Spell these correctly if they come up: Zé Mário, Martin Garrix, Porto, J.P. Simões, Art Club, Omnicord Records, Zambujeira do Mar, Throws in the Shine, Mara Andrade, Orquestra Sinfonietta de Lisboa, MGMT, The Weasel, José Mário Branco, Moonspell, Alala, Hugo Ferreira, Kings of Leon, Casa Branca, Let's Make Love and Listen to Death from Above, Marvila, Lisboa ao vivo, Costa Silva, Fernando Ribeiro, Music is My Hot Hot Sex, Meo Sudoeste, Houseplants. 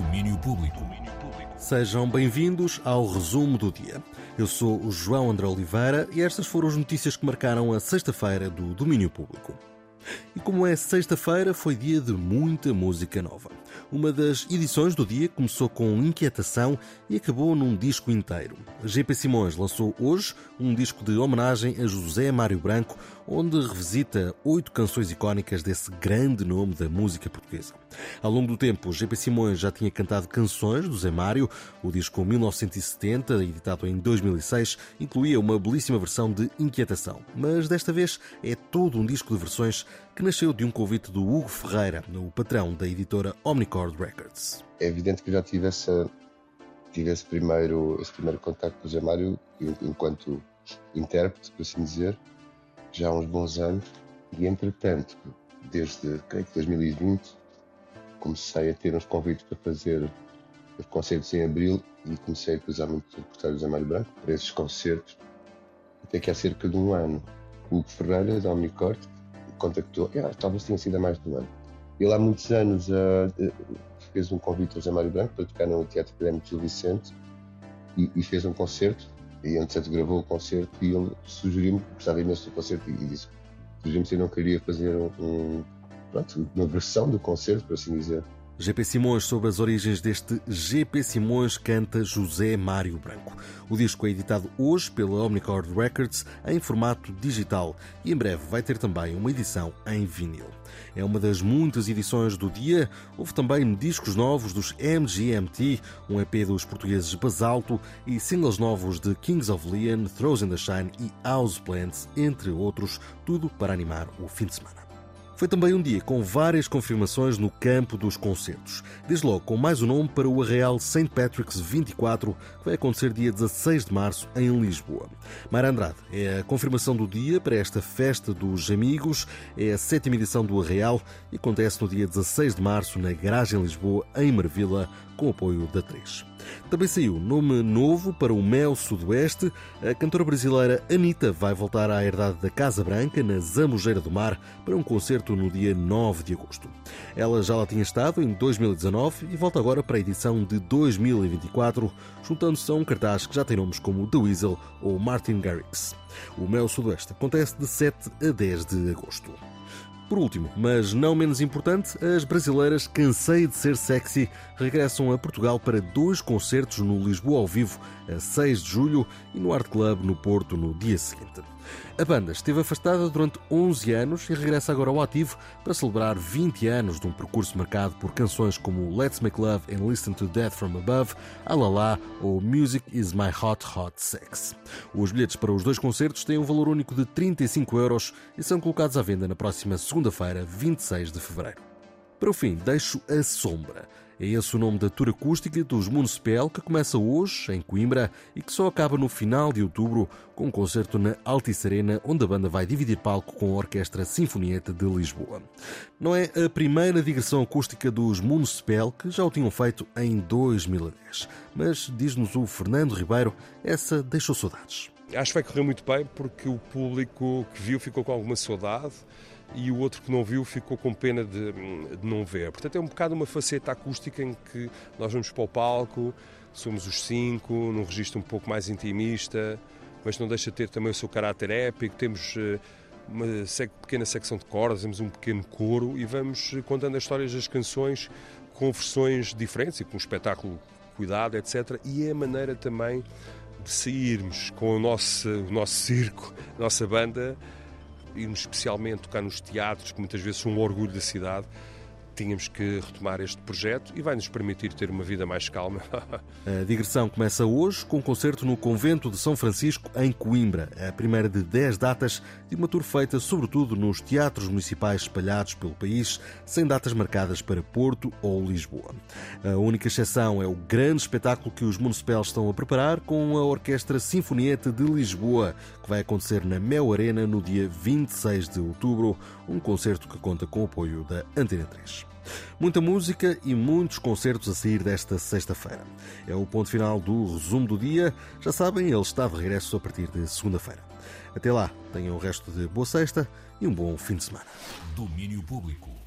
Domínio Público. Sejam bem-vindos ao resumo do dia. Eu sou o João André Oliveira e estas foram as notícias que marcaram a sexta-feira do Domínio Público. E como é sexta-feira, foi dia de muita música nova. Uma das edições do dia começou com inquietação e acabou num disco inteiro. J.P. Simões lançou hoje um disco de homenagem a José Mário Branco, onde revisita 8 canções icónicas desse grande nome da música portuguesa. Ao longo do tempo, J.P. Simões já tinha cantado canções do Zé Mário. O disco 1970, editado em 2006, incluía uma belíssima versão de Inquietação. Mas desta vez é todo um disco de versões que nasceu de um convite do Hugo Ferreira, o patrão da editora Omnicord Records. É evidente que eu já tive esse primeiro contacto com o Zé Mário, enquanto intérprete, por assim dizer, já há uns bons anos, e entretanto, desde 2020, comecei a ter uns convites para fazer os concertos em abril e comecei a cruzar muito o repertório do Zé Mário Branco para esses concertos, até que há cerca de um ano, o Hugo Ferreira, da Omnicord, contactou, talvez tenha sido há mais de um ano. Ele há muitos anos fez um convite ao Zé Mário Branco para tocar no Teatro Académico de Gil Vicente e fez um concerto, e entretanto gravou o concerto e ele sugeriu-me, gostava imenso do concerto, e disse, sugeriu-me se eu não queria fazer uma versão do concerto, por assim dizer. J.P. Simões sobre as origens deste J.P. Simões canta José Mário Branco. O disco é editado hoje pela Omnicord Records em formato digital e em breve vai ter também uma edição em vinil. É uma das muitas edições do dia. Houve também discos novos dos MGMT, um EP dos portugueses Basalto e singles novos de Kings of Leon, Throws in the Shine e Houseplants, entre outros, tudo para animar o fim de semana. Foi também um dia com várias confirmações no campo dos concertos. Desde logo, com mais um nome para o Arraial St. Patrick's 24, que vai acontecer dia 16 de março em Lisboa. Mara Andrade é a confirmação do dia para esta festa dos amigos. É a 7ª edição do Arraial e acontece no dia 16 de março na Garagem Lisboa, em Marvila, com apoio da Três. Também saiu nome novo para o Meo Sudoeste. A cantora brasileira Anitta vai voltar à herdade da Casa Branca, na Zambujeira do Mar, para um concerto no dia 9 de agosto. Ela já lá tinha estado em 2019 e volta agora para a edição de 2024, juntando-se a um cartaz que já tem nomes como The Weasel ou Martin Garrix. O Meo Sudoeste acontece de 7 a 10 de agosto. Por último, mas não menos importante, as brasileiras Cansei de Ser Sexy regressam a Portugal para 2 concertos no Lisboa ao vivo a 6 de julho e no Art Club no Porto no dia seguinte. A banda esteve afastada durante 11 anos e regressa agora ao ativo para celebrar 20 anos de um percurso marcado por canções como Let's Make Love and Listen to Death from Above, Alala ou Music is My Hot Hot Sex. Os bilhetes para os 2 concertos têm um valor único de 35€ e são colocados à venda na próxima segunda-feira, 26 de fevereiro. Para o fim, deixo a sombra. É esse o nome da tour acústica dos Moonspell, que começa hoje, em Coimbra, e que só acaba no final de outubro, com um concerto na Arena, onde a banda vai dividir palco com a Orquestra Sinfonietta de Lisboa. Não é a primeira digressão acústica dos Moonspell, que já o tinham feito em 2010. Mas, diz-nos o Fernando Ribeiro, essa deixou saudades. Acho que vai correr muito bem, porque o público que viu ficou com alguma saudade, e o outro que não viu ficou com pena de não ver. Portanto, é um bocado uma faceta acústica em que nós vamos para o palco, somos os 5, num registro um pouco mais intimista, mas não deixa de ter também o seu caráter épico. Temos uma pequena secção de cordas, temos um pequeno coro e vamos contando as histórias das canções com versões diferentes e com um espetáculo cuidado, etc. E é a maneira também de sairmos com o nosso circo, a nossa banda, irmos especialmente tocar nos teatros, que muitas vezes são um orgulho da cidade. Tínhamos que retomar este projeto e vai-nos permitir ter uma vida mais calma. A digressão começa hoje com um concerto no Convento de São Francisco, em Coimbra, a primeira de 10 datas de uma tour feita sobretudo nos teatros municipais espalhados pelo país, sem datas marcadas para Porto ou Lisboa. A única exceção é o grande espetáculo que os Moonspell estão a preparar com a Orquestra Sinfonietta de Lisboa, que vai acontecer na MEO Arena no dia 26 de outubro, um concerto que conta com o apoio da Antena 3. Muita música e muitos concertos a sair desta sexta-feira. É o ponto final do resumo do dia. Já sabem, ele está de regresso a partir de segunda-feira. Até lá, tenham o resto de boa sexta e um bom fim de semana. Domínio Público.